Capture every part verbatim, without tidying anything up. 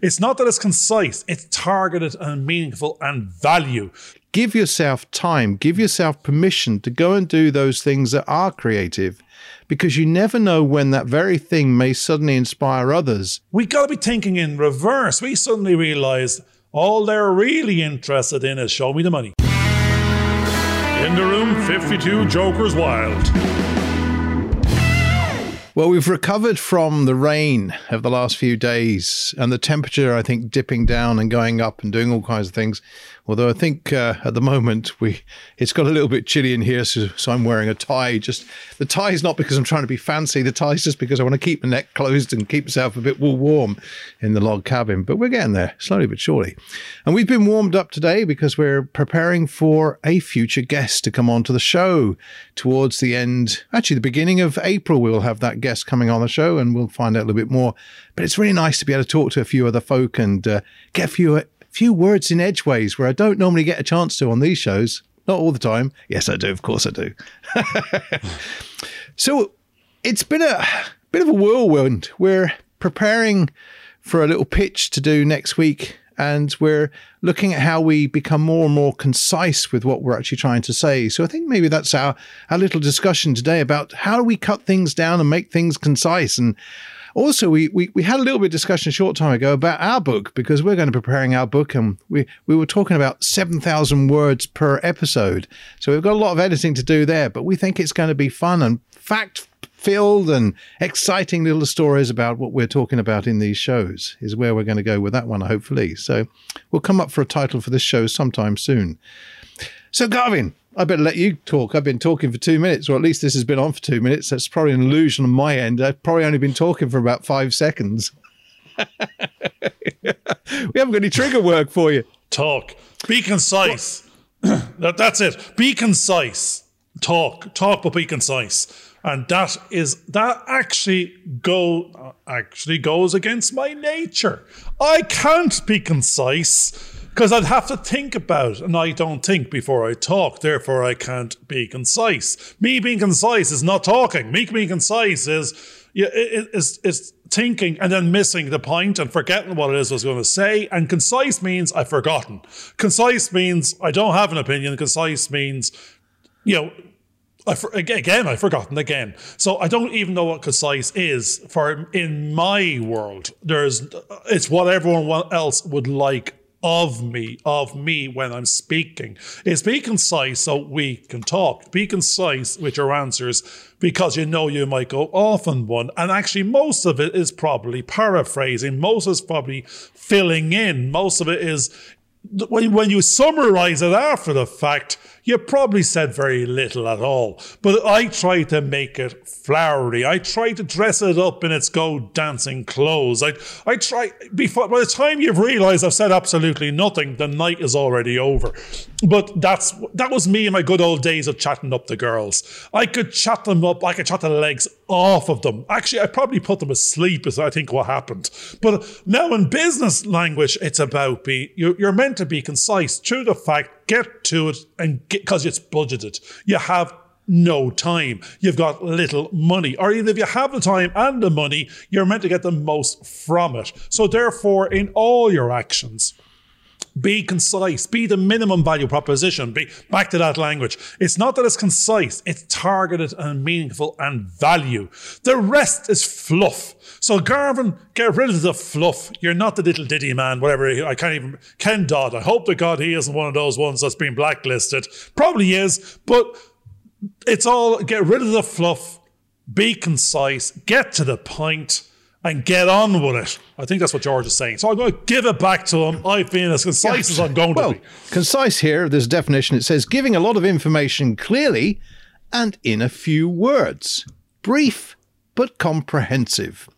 It's not that it's concise, it's targeted and meaningful and value. Give yourself time, give yourself permission to go and do those things that are creative, because you never know when that very thing may suddenly inspire others. We got to be thinking in reverse. We suddenly realised all they're really interested in is show me the money. In the room, fifty-two Jokers Wild. Well, we've recovered from the rain of the last few days and the temperature, I think, dipping down and going up and doing all kinds of things. Although I think uh, at the moment, we it's got a little bit chilly in here, so, so I'm wearing a tie. Just the tie is not because I'm trying to be fancy. The tie is just because I want to keep the neck closed and keep myself a bit warm in the log cabin. But we're getting there, slowly but surely. And we've been warmed up today because we're preparing for a future guest to come onto the show towards the end. Actually, the beginning of April, we will have that guest coming on the show and we'll find out a little bit more, but it's really nice to be able to talk to a few other folk and uh, get a few a few words in edgeways where I don't normally get a chance to on these shows. Not all the time. Yes, I do. Of course I do. So it's been a bit of a whirlwind. We're preparing for a little pitch to do next week, and we're looking at how we become more and more concise with what we're actually trying to say. So I think maybe that's our, our little discussion today about how do we cut things down and make things concise. And also, we, we, we had a little bit of discussion a short time ago about our book, because we're going to be preparing our book, and we, we were talking about seven thousand words per episode. So we've got a lot of editing to do there, but we think it's going to be fun and fact-filled and exciting little stories about what we're talking about in these shows is where we're going to go with that one, hopefully. So we'll come up for a title for this show sometime soon. So, Garvin, I better let you talk. I've been talking for two minutes, or at least this has been on for two minutes. That's probably an illusion on my end. I've probably only been talking for about five seconds. We haven't got any trigger work for you. Talk. Be concise. that, that's it. Be concise. Talk. Talk, but be concise. And that is, that actually go actually goes against my nature. I can't be concise, because I'd have to think about it, and I don't think before I talk, therefore I can't be concise. Me being concise is not talking. Me being concise is, is, is thinking and then missing the point and forgetting what it is I was going to say. And concise means I've forgotten. Concise means I don't have an opinion. Concise means, you know, I for, again, I've forgotten again. So I don't even know what concise is. For in my world, there's it's what everyone else would like of me, of me when I'm speaking, is be concise so we can talk. Be concise with your answers, because you know you might go off on one. And actually, most of it is probably paraphrasing. Most is probably filling in. Most of it is, when, when you summarize it after the fact, you probably said very little at all. But I try to make it flowery. I try to dress it up in its go-dancing clothes. I I try, before, by the time you've realised I've said absolutely nothing, the night is already over. But that's that was me in my good old days of chatting up the girls. I could chat them up. I could chat the legs off of them. Actually, I probably put them asleep is, I think, what happened. But now in business language, it's about be you're, you're meant to be concise through the fact, get to it, and because it's budgeted. You have no time. You've got little money. Or even if you have the time and the money, you're meant to get the most from it. So therefore, in all your actions, be concise. Be the minimum value proposition. Be back to that language. It's not that it's concise. It's targeted and meaningful and value. The rest is fluff. So, Garvin, get rid of the fluff. You're not the little ditty man, whatever. I can't even... Ken Dodd. I hope to God he isn't one of those ones that's been blacklisted. Probably is, but it's all... Get rid of the fluff. Be concise. Get to the point. And get on with it. I think that's what George is saying. So I'm going to give it back to him. I've been as concise as I'm going well, to be. Concise here, this definition, it says, giving a lot of information clearly and in a few words. Brief, but comprehensive.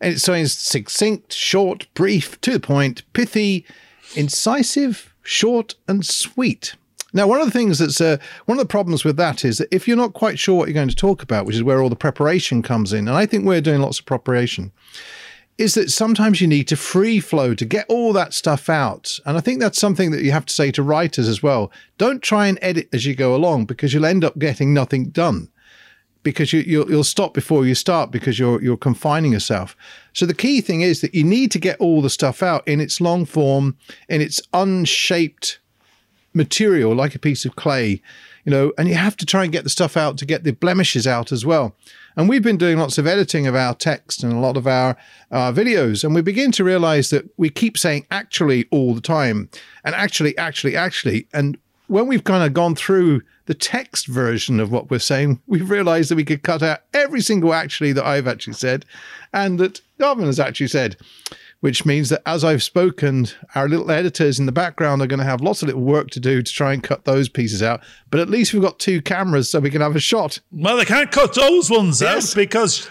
And so it's succinct, short, brief, to the point, pithy, incisive, short and sweet. Now, one of the things that's uh, one of the problems with that is that if you're not quite sure what you're going to talk about, which is where all the preparation comes in, and I think we're doing lots of preparation, is that sometimes you need to free flow to get all that stuff out. And I think that's something that you have to say to writers as well. Don't try and edit as you go along, because you'll end up getting nothing done. because you, you'll, you'll stop before you start because you're you're confining yourself. So the key thing is that you need to get all the stuff out in its long form, in its unshaped material, like a piece of clay, you know, and you have to try and get the stuff out to get the blemishes out as well. And we've been doing lots of editing of our text and a lot of our, our videos, and we begin to realize that we keep saying actually all the time, and actually, actually, actually. And when we've kind of gone through the text version of what we're saying, we've realized that we could cut out every single actually that I've actually said and that Darwin has actually said, which means that as I've spoken, our little editors in the background are going to have lots of little work to do to try and cut those pieces out. But at least we've got two cameras so we can have a shot. Well, they can't cut those ones yes. out because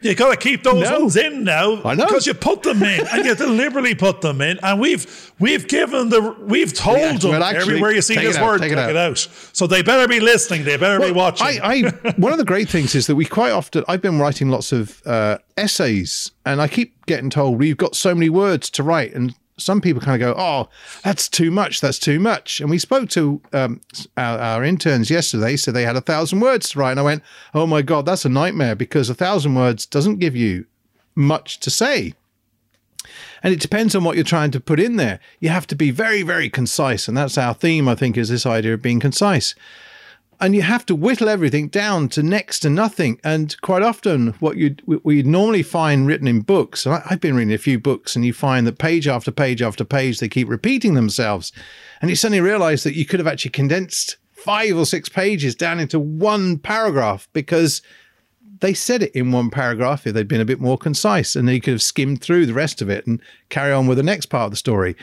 you got to keep those no. ones in now. I know. Because you put them in and you deliberately put them in. And we've we've given the, we've told yeah, them well, actually, everywhere you see this out, word, take, take it, out. it out. So they better be listening. They better well, be watching. I, I, one of the great things is that we quite often, I've been writing lots of uh, essays and I keep getting told, well, you've got so many words to write. And some people kind of go, oh, that's too much. That's too much. And we spoke to um, our, our interns yesterday, so they had a thousand words to write. And I went, oh, my God, that's a nightmare because a thousand words doesn't give you much to say. And it depends on what you're trying to put in there. You have to be very, very concise. And that's our theme, I think, is this idea of being concise. And you have to whittle everything down to next to nothing. And quite often what you'd, we'd normally find written in books, and I've been reading a few books, and you find that page after page after page, they keep repeating themselves. And you suddenly realize that you could have actually condensed five or six pages down into one paragraph because they said it in one paragraph if they'd been a bit more concise, and they could have skimmed through the rest of it and carry on with the next part of the story.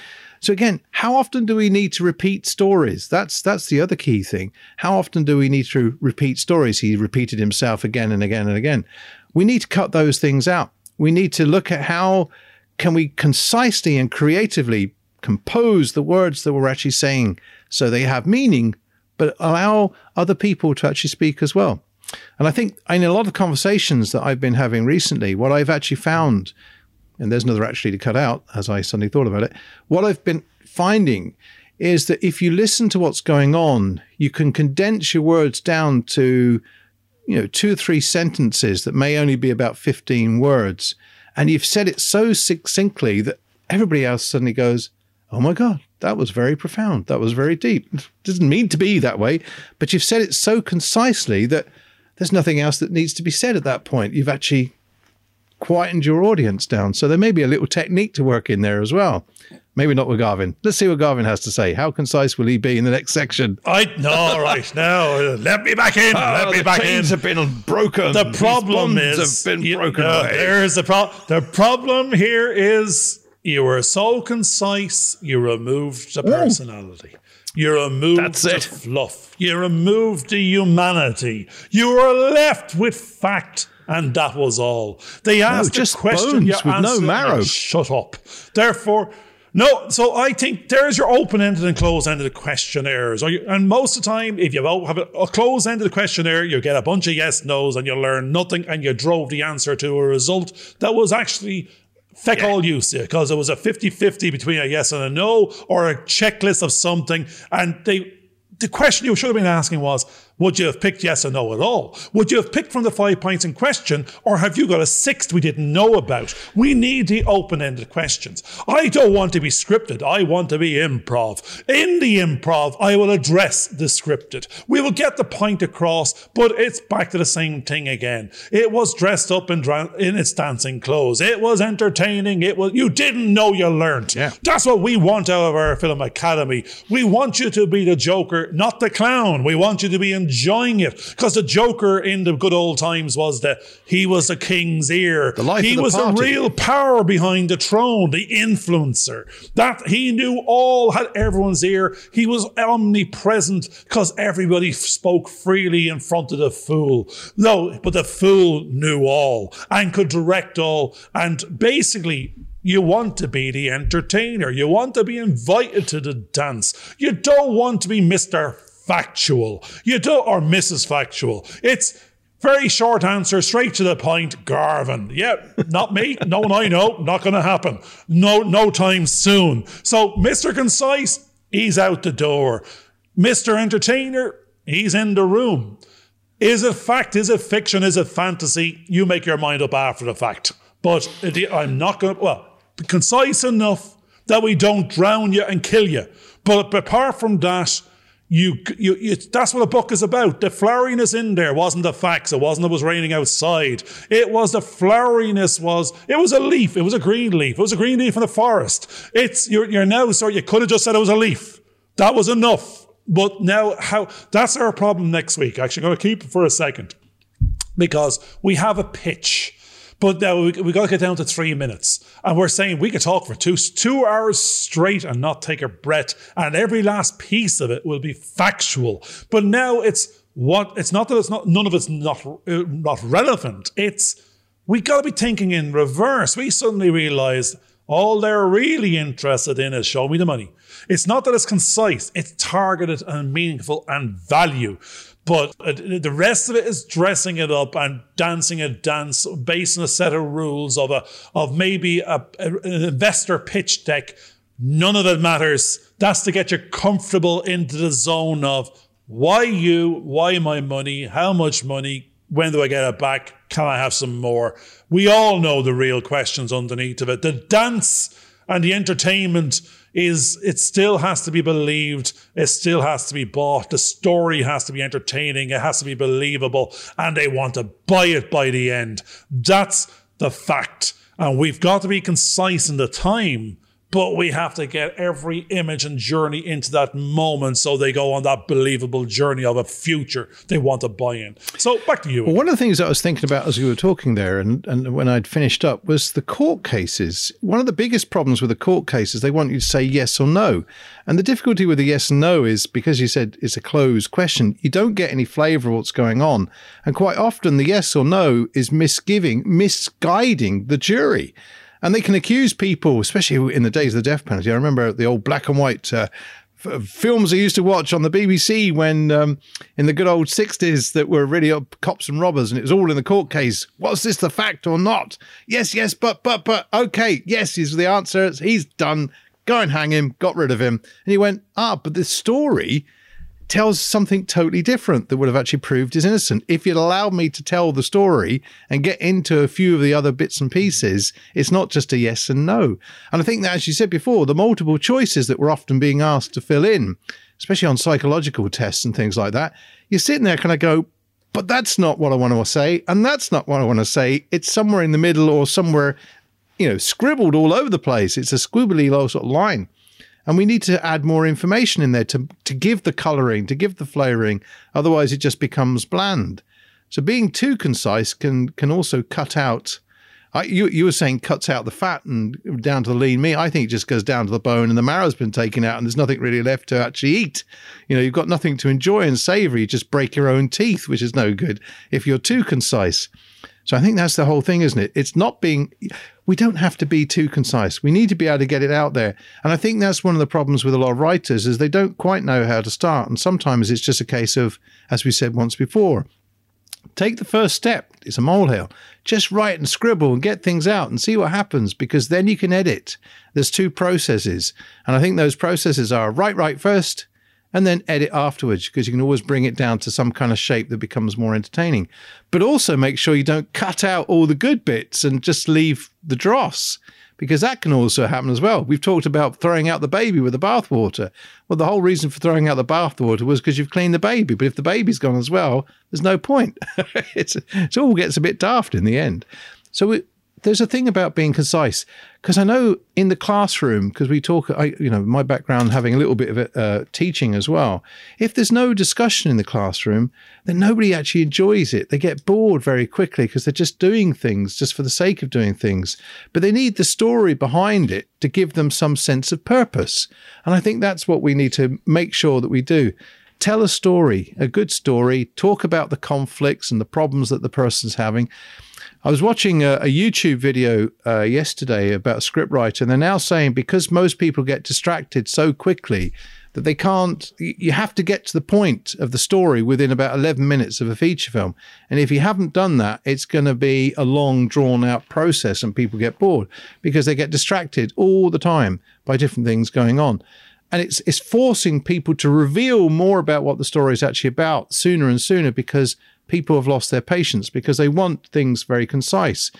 So again, how often do we need to repeat stories? That's that's the other key thing. How often do we need to repeat stories? He repeated himself again and again and again. We need to cut those things out. We need to look at how can we concisely and creatively compose the words that we're actually saying so they have meaning, but allow other people to actually speak as well. And I think in a lot of conversations that I've been having recently, what I've actually found, and there's another actually to cut out as I suddenly thought about it, what I've been finding is that if you listen to what's going on, you can condense your words down to, you know, two or three sentences that may only be about fifteen words. And you've said it so succinctly that everybody else suddenly goes, oh my God, that was very profound. That was very deep. It doesn't mean to be that way, but you've said it so concisely that there's nothing else that needs to be said at that point. You've actually quietened your audience down. So there may be a little technique to work in there as well. Maybe not with Garvin. Let's see what Garvin has to say. How concise will he be in the next section? I no, all right, no. Let me back in. Oh, let me back in. The chains have been broken. The problem is have been you, broken. No, away. There's the problem. The problem here is you were so concise, you removed the personality. Ooh. You removed That's the it. fluff. You removed the humanity. You were left with fact, and that was all. They asked no, just a question, bones with no marrow. Shut up. Therefore, no. So I think there's your open-ended and closed-ended questionnaires. And most of the time, if you have a closed-ended questionnaire, you get a bunch of yes-nos, and you learn nothing, and you drove the answer to a result that was actually feck yeah. all use it, because it was a fifty-fifty between a yes and a no, or a checklist of something. And they, the question you should have been asking was, would you have picked yes or no at all? Would you have picked from the five points in question, or have you got a sixth we didn't know about? We need the open-ended questions. I don't want to be scripted. I want to be improv. In the improv, I will address the scripted. We will get the point across, but it's back to the same thing again. It was dressed up in, dra- in its dancing clothes. It was entertaining. It was, you didn't know you learned. Yeah. That's what we want out of our Film Academy. We want you to be the Joker, not the clown. We want you to be enjoying it, because the Joker in the good old times was that he was the king's ear. The life he of the was party. The real power behind the throne, the influencer. That he knew all, had everyone's ear. He was omnipresent because everybody spoke freely in front of the fool. No, but the fool knew all and could direct all. And basically, you want to be the entertainer. You want to be invited to the dance. You don't want to be Mister Factual. You do, or Missus Factual. It's very short answer, straight to the point, Garvin. Yeah, not me. No one I know. Not going to happen. No, no time soon. So Mister Concise, he's out the door. Mister Entertainer, he's in the room. is it fact, is it fiction, is it fantasy? You make your mind up after the fact. But I'm not going to, well, concise enough that we don't drown you and kill you. But apart from that, you, you, you that's what a book is about. The floweriness in there wasn't the facts. It wasn't it was raining outside. It was the floweriness was, it was a leaf. It was a green leaf. It was a green leaf in the forest. It's, you're, you're now, sorry, you could have just said it was a leaf. That was enough. But now how, that's our problem next week. Actually, I'm going to keep it for a second because we have a pitch. But now we, we got to get down to three minutes. And we're saying we could talk for two, two hours straight and not take a breath. And every last piece of it will be factual. But now it's what, it's not that it's not, none of it's not, uh, not relevant. It's, we got to be thinking in reverse. We suddenly realized all they're really interested in is show me the money. It's not that it's concise. It's targeted and meaningful and value. But the rest of it is dressing it up and dancing a dance based on a set of rules of a of maybe a, a, an investor pitch deck. None of it matters. That's to get you comfortable into the zone of why you, why my money, how much money, when do I get it back, can I have some more? We all know the real questions underneath of it. The dance and the entertainment is it still has to be believed, it still has to be bought, the story has to be entertaining, it has to be believable, and they want to buy it by the end. That's the fact. And we've got to be concise in the time, but we have to get every image and journey into that moment so they go on that believable journey of a future they want to buy in. So back to you. Well, one of the things I was thinking about as we were talking there and, and when I'd finished up was the court cases. One of the biggest problems with the court cases, they want you to say yes or no. And the difficulty with the yes and no is because you said it's a closed question, you don't get any flavour of what's going on. And quite often the yes or no is misgiving, misguiding the jury. And they can accuse people, especially in the days of the death penalty. I remember the old black and white uh, f- films I used to watch on the B B C when um, in the good old sixties that were really up cops and robbers, and it was all in the court case. Was this the fact or not? Yes, yes, but, but, but, okay, yes is the answer. He's done. Go and hang him. Got rid of him. And he went, ah, but this story tells something totally different that would have actually proved his innocent. If you'd allowed me to tell the story and get into a few of the other bits and pieces, it's not just a yes and no. And I think that, as you said before, the multiple choices that we're often being asked to fill in, especially on psychological tests and things like that, you're sitting there kind of go, but that's not what I want to say, and that's not what I want to say. It's somewhere in the middle or somewhere, you know, scribbled all over the place. It's a squibbly little sort of line. And we need to add more information in there to, to give the colouring, to give the flavouring. Otherwise, it just becomes bland. So being too concise can can also cut out. I, you, you were saying cuts out the fat and down to the lean meat. I think it just goes down to the bone and the marrow's been taken out and there's nothing really left to actually eat. You know, you've got nothing to enjoy and savour. You just break your own teeth, which is no good if you're too concise. So I think that's the whole thing, isn't it? It's not being, we don't have to be too concise. We need to be able to get it out there. And I think that's one of the problems with a lot of writers is they don't quite know how to start. And sometimes it's just a case of, as we said once before, take the first step. It's a molehill. Just write and scribble and get things out and see what happens, because then you can edit. There's two processes. And I think those processes are write, write first, and then edit afterwards, because you can always bring it down to some kind of shape that becomes more entertaining. But also make sure you don't cut out all the good bits and just leave the dross, because that can also happen as well. We've talked about throwing out the baby with the bathwater. Well, the whole reason for throwing out the bathwater was because you've cleaned the baby. But if the baby's gone as well, there's no point. it's, it all gets a bit daft in the end. So it, there's a thing about being concise, because I know in the classroom, because we talk, I, you know, my background having a little bit of uh, teaching as well. If there's no discussion in the classroom, then nobody actually enjoys it. They get bored very quickly because they're just doing things just for the sake of doing things. But they need the story behind it to give them some sense of purpose. And I think that's what we need to make sure that we do. Tell a story, a good story, talk about the conflicts and the problems that the person's having. I was watching a, a YouTube video uh, yesterday about a scriptwriter, and they're now saying because most people get distracted so quickly that they can't, you have to get to the point of the story within about eleven minutes of a feature film. And if you haven't done that, it's going to be a long, drawn-out process, and people get bored because they get distracted all the time by different things going on. And it's it's forcing people to reveal more about what the story is actually about sooner and sooner, because people have lost their patience because they want things very concise.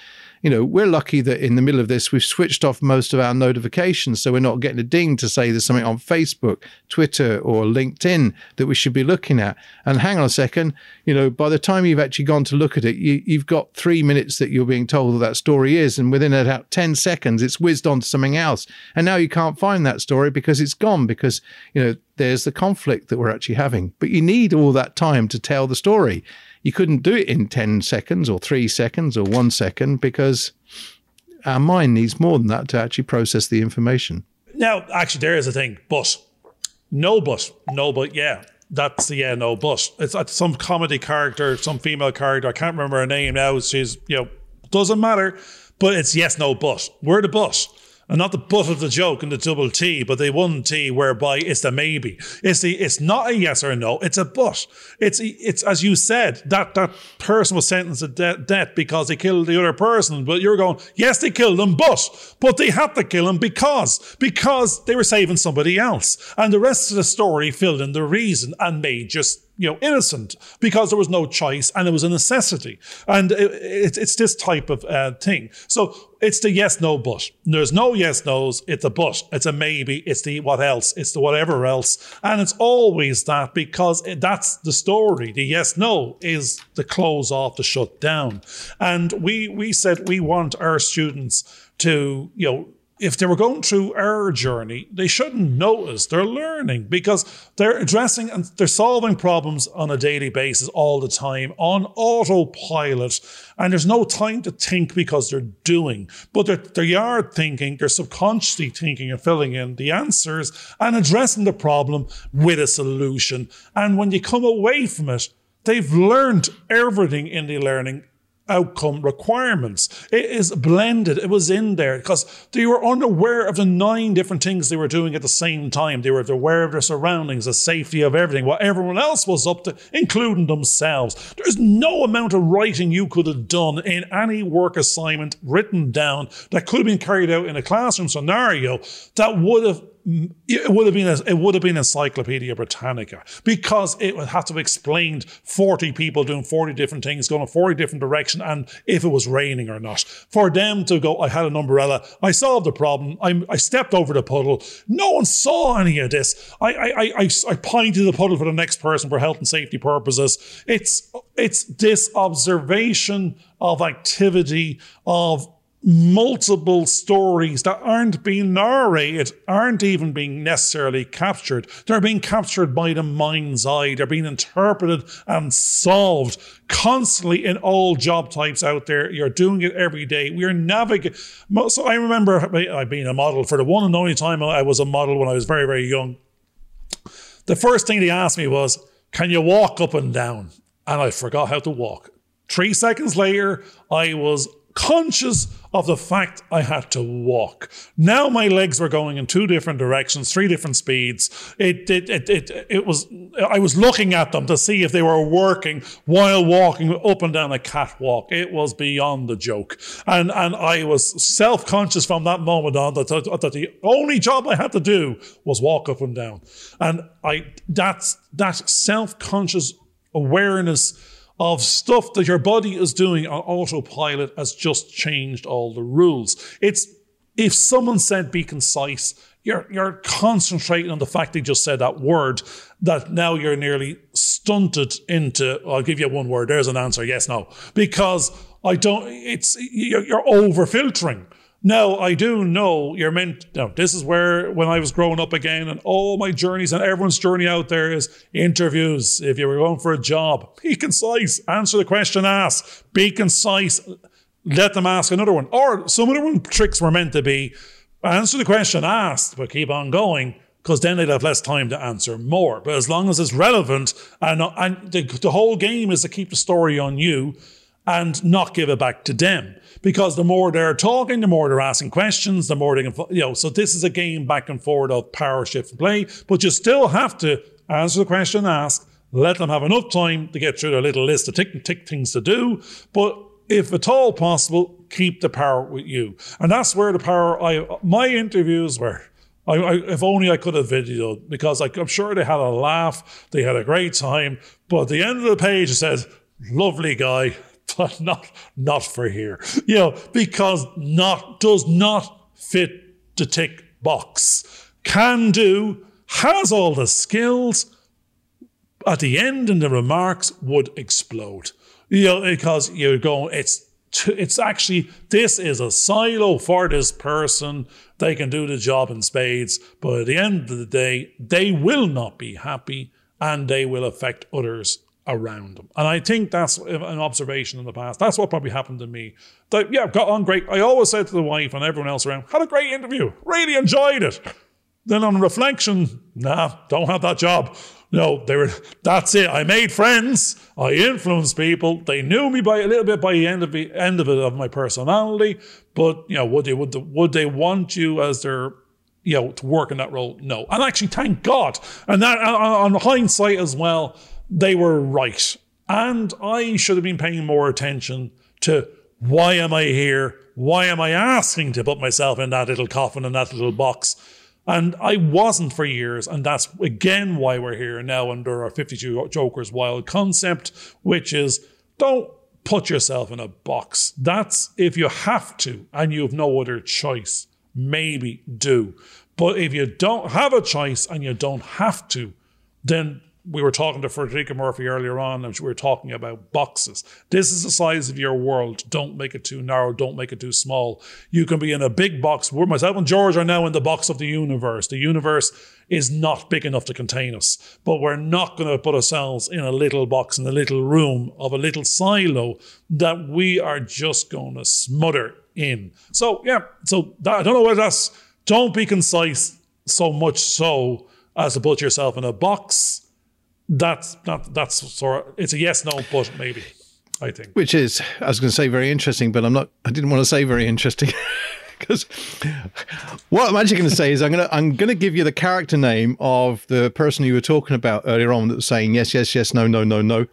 You know, we're lucky that in the middle of this, we've switched off most of our notifications, so we're not getting a ding to say there's something on Facebook, Twitter, or LinkedIn that we should be looking at. And hang on a second, you know, by the time you've actually gone to look at it, you, you've got three minutes that you're being told that that story is, and within about ten seconds, it's whizzed on to something else. And now you can't find that story because it's gone, because, you know, there's the conflict that we're actually having. But you need all that time to tell the story. You couldn't do it in ten seconds or three seconds or one second because our mind needs more than that to actually process the information. Now, actually, there is a thing, but no but, no but, yeah, that's the yeah, no but. It's some comedy character, some female character, I can't remember her name now, she's, you know, doesn't matter, but it's yes, no but. We're the but. And not the butt of the joke and the double T, but the one T whereby it's the maybe. It's the it's not a yes or a no. It's a but. It's it's as you said, that that person was sentenced to de- death because they killed the other person. But you're going, yes, they killed them, but but they had to kill him because because they were saving somebody else. And the rest of the story filled in the reason and made just, you know, innocent because there was no choice and it was a necessity. And it, it, it's this type of uh, thing. So it's the yes, no, but. There's no yes, no's. It's a but. It's a maybe. It's the what else. It's the whatever else. And it's always that because it, that's the story. The yes, no is the close off, the shut down. And we, we said we want our students to, you know, if they were going through our journey, they shouldn't notice they're learning because they're addressing and they're solving problems on a daily basis all the time on autopilot. And there's no time to think because they're doing, but they're, they are thinking, they're subconsciously thinking and filling in the answers and addressing the problem with a solution. And when you come away from it, they've learned everything in the learning outcome requirements. It is blended. It was in there because they were unaware of the nine different things they were doing at the same time. They were aware of their surroundings, the safety of everything, what everyone else was up to, including themselves. There's no amount of writing you could have done in any work assignment written down that could have been carried out in a classroom scenario that would have It would have been a, it would have been Encyclopedia Britannica because it would have to have explained forty people doing forty different things, going in forty different directions, and if it was raining or not. For them to go, I had an umbrella, I solved the problem, I, I stepped over the puddle. No one saw any of this. I I I, I pointed the puddle for the next person for health and safety purposes. It's it's this observation of activity of multiple stories that aren't being narrated, aren't even being necessarily captured. They're being captured by the mind's eye. They're being interpreted and solved constantly in all job types out there. You're doing it every day. We are navigating. So I remember I've been a model for the one and only time I was a model when I was very, very young. The first thing they asked me was, can you walk up and down? And I forgot how to walk. Three seconds later, I was conscious of the fact I had to walk. Now my legs were going in two different directions, three different speeds. It it it it, it was I was looking at them to see if they were working while walking up and down a catwalk. It was beyond the joke, and and I was self-conscious from that moment on that that the only job I had to do was walk up and down, and I that's that self-conscious awareness of stuff that your body is doing on autopilot has just changed all the rules. It's, if someone said be concise, you're, you're concentrating on the fact they just said that word, that now you're nearly stunted into, I'll give you one word, there's an answer, yes, no. Because I don't, it's, you're, you're over-filtering. Now, I do know you're meant, now this is where, when I was growing up again, and all my journeys and everyone's journey out there is interviews. If you were going for a job, be concise. Answer the question asked. Be concise. Let them ask another one. Or some of the tricks were meant to be, answer the question asked, but keep on going, because then they'd have less time to answer more. But as long as it's relevant, and, and the, the whole game is to keep the story on you and not give it back to them. Because the more they're talking, the more they're asking questions, the more they can, you know, so this is a game back and forward of power shift and play, but you still have to answer the question asked, let them have enough time to get through their little list of tick, tick things to do, but if at all possible, keep the power with you. And that's where the power, I my interviews were, I, I, if only I could have videoed, because I, I'm sure they had a laugh, they had a great time, but at the end of the page it says, lovely guy, but not not for here. You know, because not does not fit the tick box. Can do, has all the skills. At the end, in the remarks, would explode. You know, because you're going, it's it's actually, this is a silo for this person. They can do the job in spades, but at the end of the day, they will not be happy and they will affect others around them. And I think that's an observation in the past. That's what probably happened to me. That, yeah, I've got on great. I always said to the wife and everyone else around, had a great interview, really enjoyed it. Then on reflection, nah, don't have that job. No, they were, that's it. I made friends. I influenced people. They knew me by a little bit by the end of the end of it of my personality. But you know, would they would they, would they want you as their, you know, to work in that role? No. And actually, thank God. And that on hindsight as well, they were right. And I should have been paying more attention to why am I here? Why am I asking to put myself in that little coffin and that little box? And I wasn't for years, and that's again why we're here now under our fifty-two Jokers Wild concept, which is don't put yourself in a box. That's if you have to and you have no other choice, maybe do. But if you don't have a choice and you don't have to, then we were talking to Frederica Murphy earlier on, and we were talking about boxes. This is the size of your world. Don't make it too narrow. Don't make it too small. You can be in a big box. We're, myself and George are now in the box of the universe. The universe is not big enough to contain us, but we're not going to put ourselves in a little box, in a little room of a little silo that we are just going to smother in. So, yeah, so that, I don't know whether that's, don't be concise so much so as to put yourself in a box. That's not, that's sort of, it's a yes, no, but maybe, I think. Which is, I was going to say very interesting, but I'm not, I didn't want to say very interesting because what I'm actually going to say is I'm going to, I'm going to give you the character name of the person you were talking about earlier on that was saying yes, yes, yes, no, no, no, no.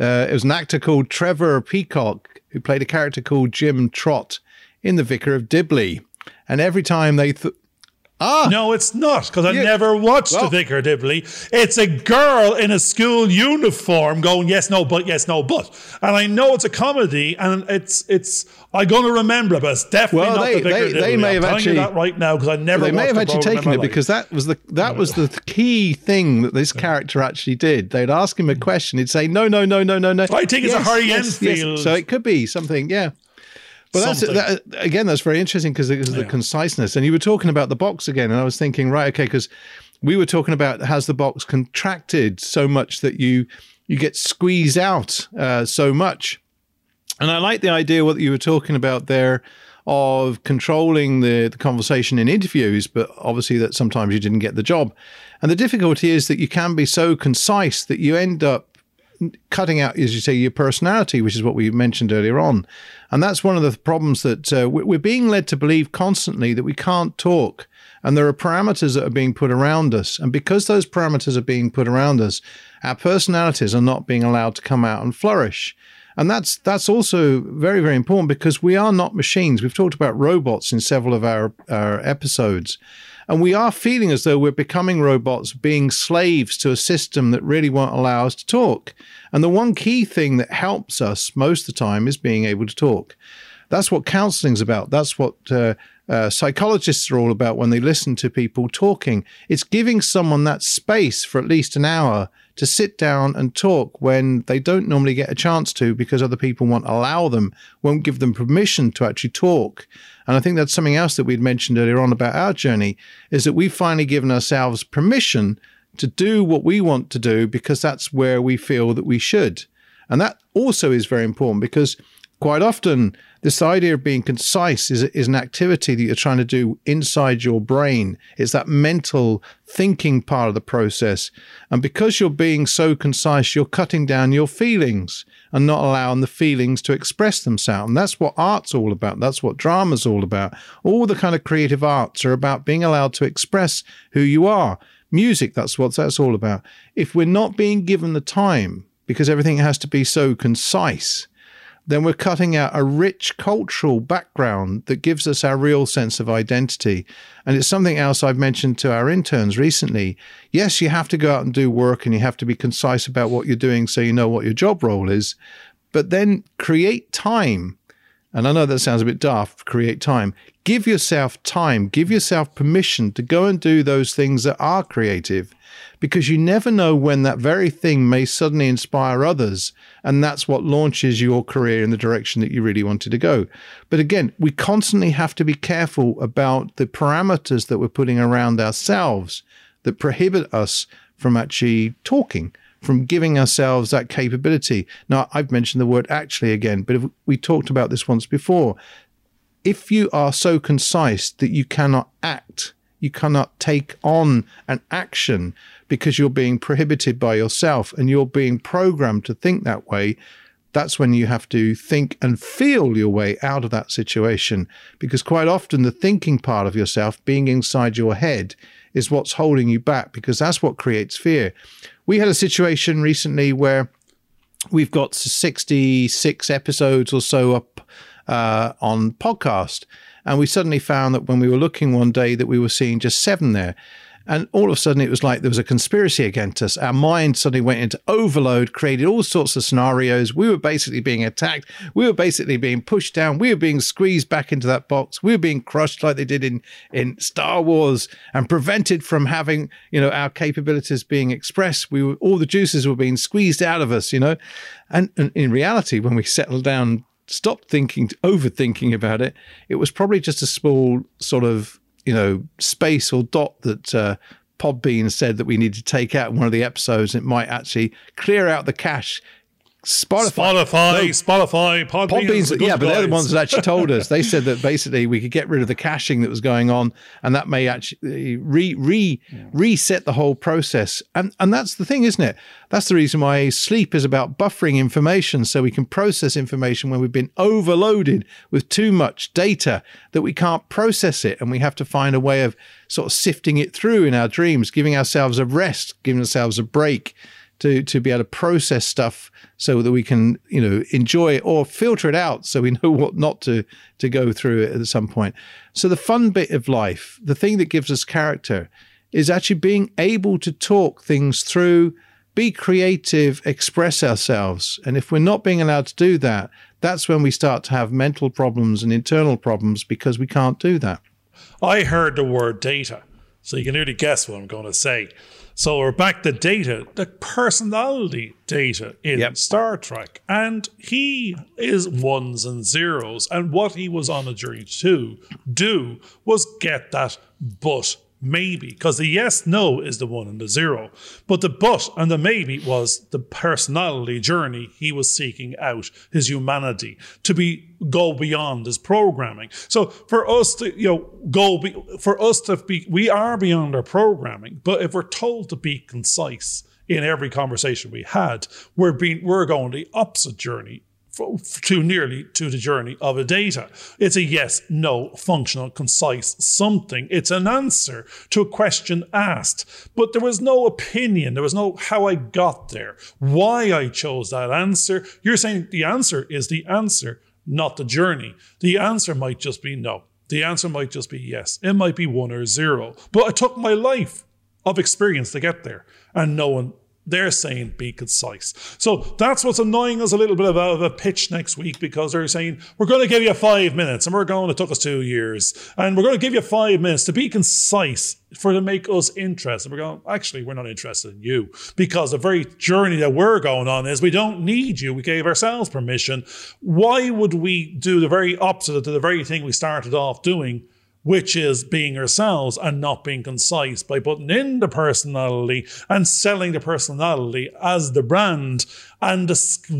Uh, it was an actor called Trevor Peacock who played a character called Jim Trott in The Vicar of Dibley. And every time they thought, Ah, no, it's not, because I you, never watched well, The Vicar of Dibley. It's a girl in a school uniform going, yes, no, but, yes, no, but. And I know it's a comedy, and it's, it's I'm going to remember it, but it's definitely well, not they, The Vicar they, of Dibley. They may I'm have telling actually, you that right now, because I never watched it. They may have actually taken it, because that was the that no. was the key thing that this yeah. character actually did. They'd ask him a question. He'd say, no, no, no, no, no, no. I think yes, it's a Harry yes, Enfield. Yes. So it could be something, yeah. But that's, that, again, that's very interesting because of the yeah. conciseness. And you were talking about the box again, and I was thinking, right, okay, because we were talking about has the box contracted so much that you you get squeezed out uh, so much. And I like the idea what you were talking about there of controlling the, the conversation in interviews, but obviously that sometimes you didn't get the job. And the difficulty is that you can be so concise that you end up cutting out, as you say, your personality, which is what we mentioned earlier on. And that's one of the problems that uh, we're being led to believe constantly that we can't talk. And there are parameters that are being put around us. And because those parameters are being put around us, our personalities are not being allowed to come out and flourish. And that's that's also very, very important because we are not machines. We've talked about robots in several of our, our episodes. And we are feeling as though we're becoming robots, being slaves to a system that really won't allow us to talk. And the one key thing that helps us most of the time is being able to talk. That's what counseling's about. That's what uh, uh, psychologists are all about when they listen to people talking. It's giving someone that space for at least an hour to sit down and talk when they don't normally get a chance to because other people won't allow them, won't give them permission to actually talk. And I think that's something else that we'd mentioned earlier on about our journey is that we've finally given ourselves permission to do what we want to do because that's where we feel that we should. And that also is very important because quite often this idea of being concise is, is an activity that you're trying to do inside your brain. It's that mental thinking part of the process. And because you're being so concise, you're cutting down your feelings and not allowing the feelings to express themselves. And that's what art's all about. That's what drama's all about. All the kind of creative arts are about being allowed to express who you are. Music, that's what that's all about. If we're not being given the time, because everything has to be so concise, then we're cutting out a rich cultural background that gives us our real sense of identity. And it's something else I've mentioned to our interns recently. Yes, you have to go out and do work and you have to be concise about what you're doing so you know what your job role is, but then create time. And I know that sounds a bit daft, create time. Give yourself time, give yourself permission to go and do those things that are creative, because you never know when that very thing may suddenly inspire others. And that's what launches your career in the direction that you really wanted to go. But again, we constantly have to be careful about the parameters that we're putting around ourselves that prohibit us from actually talking, from giving ourselves that capability. Now, I've mentioned the word actually again, but if we talked about this once before. If you are so concise that you cannot act, you cannot take on an action because you're being prohibited by yourself and you're being programmed to think that way, that's when you have to think and feel your way out of that situation. Because quite often the thinking part of yourself, being inside your head, is what's holding you back, because that's what creates fear. We had a situation recently where we've got sixty-six episodes or so up uh, on podcast. And we suddenly found that when we were looking one day that we were seeing just seven there. And all of a sudden, it was like there was a conspiracy against us. Our mind suddenly went into overload, created all sorts of scenarios. We were basically being attacked. We were basically being pushed down. We were being squeezed back into that box. We were being crushed like they did in, in Star Wars, and prevented from having, you know, our capabilities being expressed. We were, all the juices were being squeezed out of us, you know. And, and in reality, when we settled down, stopped thinking, overthinking about it, it was probably just a small sort of, you know, space or dot that uh, Podbean said that we need to take out in one of the episodes. It might actually clear out the cache. Spotify, Spotify, no, Spotify Podbean. Podbeans, yeah, but they're the ones that actually told us. They said that basically we could get rid of the caching that was going on, and that may actually re, re, yeah. reset the whole process. And and that's the thing, isn't it? That's the reason why sleep is about buffering information, so we can process information when we've been overloaded with too much data that we can't process it, and we have to find a way of sort of sifting it through in our dreams, giving ourselves a rest, giving ourselves a break, To, to be able to process stuff so that we can, you know, enjoy it or filter it out so we know what not to, to go through at some point. So the fun bit of life, the thing that gives us character, is actually being able to talk things through, be creative, express ourselves. And if we're not being allowed to do that, that's when we start to have mental problems and internal problems, because we can't do that. I heard the word data, so you can nearly guess what I'm going to say. So we're back to data, the personality data in yep. Star Trek. And he is ones and zeros. And what he was on a journey to do was get that but maybe. Because the yes, no is the one and the zero. But the but and the maybe was the personality journey he was seeking out, his humanity, to be go beyond his programming. So for us to, you know, go, be, for us to be, we are beyond our programming, but if we're told to be concise in every conversation we had, we're being, we're going the opposite journey for, to nearly to the journey of a data. It's a yes, no, functional, concise something. It's an answer to a question asked, but there was no opinion. There was no how I got there, why I chose that answer. You're saying the answer is the answer, not the journey. The answer might just be no. The answer might just be yes. It might be one or zero. But I took my life of experience to get there. And no one, they're saying be concise. So that's what's annoying us a little bit about a pitch next week, because they're saying, we're going to give you five minutes and we're going to, it took us two years. And we're going to give you five minutes to be concise for to make us interested. We're going, actually, we're not interested in you, because the very journey that we're going on is we don't need you. We gave ourselves permission. Why would we do the very opposite to the very thing we started off doing, which is being ourselves and not being concise by putting in the personality and selling the personality as the brand? And the,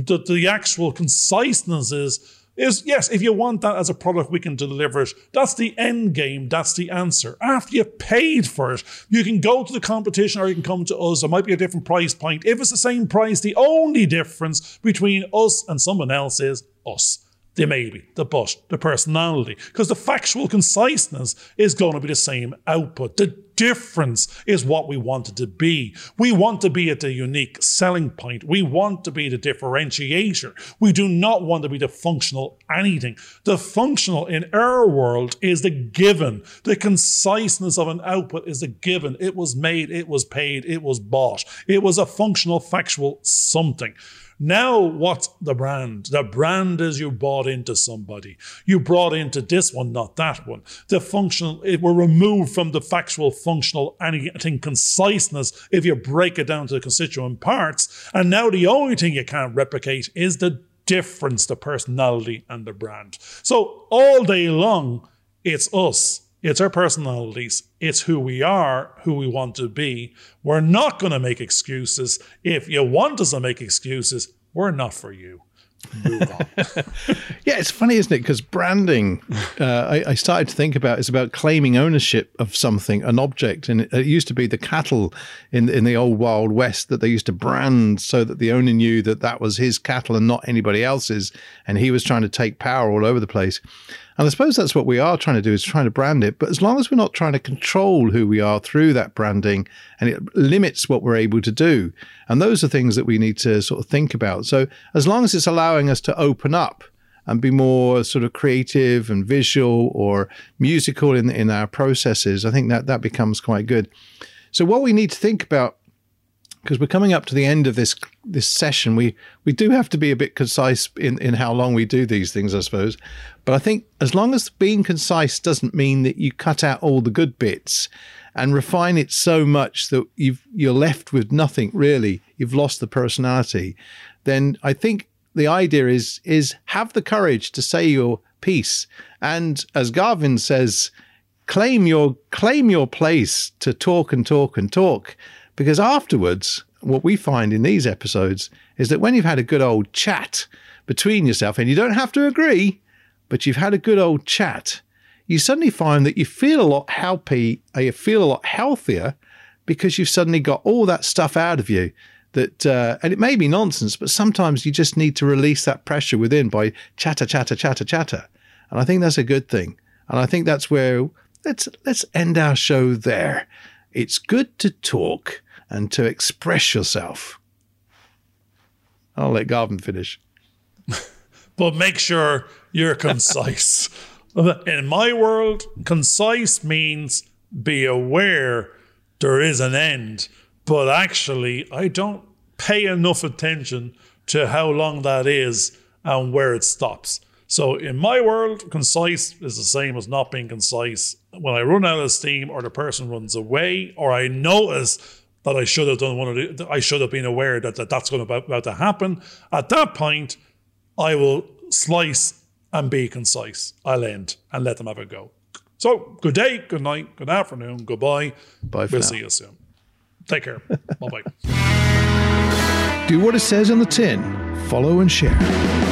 the, the actual conciseness is, is yes, if you want that as a product, we can deliver it. That's the end game. That's the answer. After you've paid for it, you can go to the competition or you can come to us. There might be a different price point. If it's the same price, the only difference between us and someone else is us. The maybe, the but, the personality. Because the factual conciseness is going to be the same output. The difference is what we wanted to be. We want to be at the unique selling point. We want to be the differentiator. We do not want to be the functional anything. The functional in our world is the given. The conciseness of an output is the given. It was made, it was paid, it was bought. It was a functional, factual something. Now what's the brand? The brand is you bought into somebody. You brought into this one, not that one. The functional, it were removed from the factual, functional, anything conciseness if you break it down to the constituent parts. And now the only thing you can't replicate is the difference, the personality and the brand. So all day long, it's us. It's our personalities. It's who we are, who we want to be. We're not going to make excuses. If you want us to make excuses, we're not for you. Move on. Yeah, it's funny, isn't it? Because branding, uh, I, I started to think about, is about claiming ownership of something, an object. And it, it used to be the cattle in, in the old Wild West that they used to brand so that the owner knew that that was his cattle and not anybody else's. And he was trying to take power all over the place. And I suppose that's what we are trying to do, is trying to brand it. But as long as we're not trying to control who we are through that branding, and it limits what we're able to do. And those are things that we need to sort of think about. So as long as it's allowing us to open up and be more sort of creative and visual or musical in, in our processes, I think that that becomes quite good. So what we need to think about, because we're coming up to the end of this this session, we we do have to be a bit concise in, in how long we do these things, I suppose. But I think as long as being concise doesn't mean that you cut out all the good bits and refine it so much that you've, you're left with nothing, really. You've lost the personality. Then I think the idea is is have the courage to say your piece. And as Garvin says, claim your claim your place to talk and talk and talk. Because afterwards, what we find in these episodes is that when you've had a good old chat between yourself, and you don't have to agree, but you've had a good old chat, you suddenly find that you feel a lot happy, you feel a lot healthier, because you've suddenly got all that stuff out of you. That uh, and it may be nonsense, but sometimes you just need to release that pressure within by chatter, chatter, chatter, chatter. And I think that's a good thing. And I think that's where let's let's end our show there. It's good to talk and to express yourself. I'll let Garvin finish. But make sure you're concise. In my world, concise means be aware there is an end. But actually, I don't pay enough attention to how long that is and where it stops. So in my world, concise is the same as not being concise. When I run out of steam, or the person runs away, or I notice that I should have done one of the, I should have been aware that, that that's going to about, about to happen. At that point, I will slice and be concise. I'll end and let them have a go. So good day, good night, good afternoon, goodbye. Bye for now. We'll see you soon. Take care. Bye bye. Do what it says on the tin. Follow and share.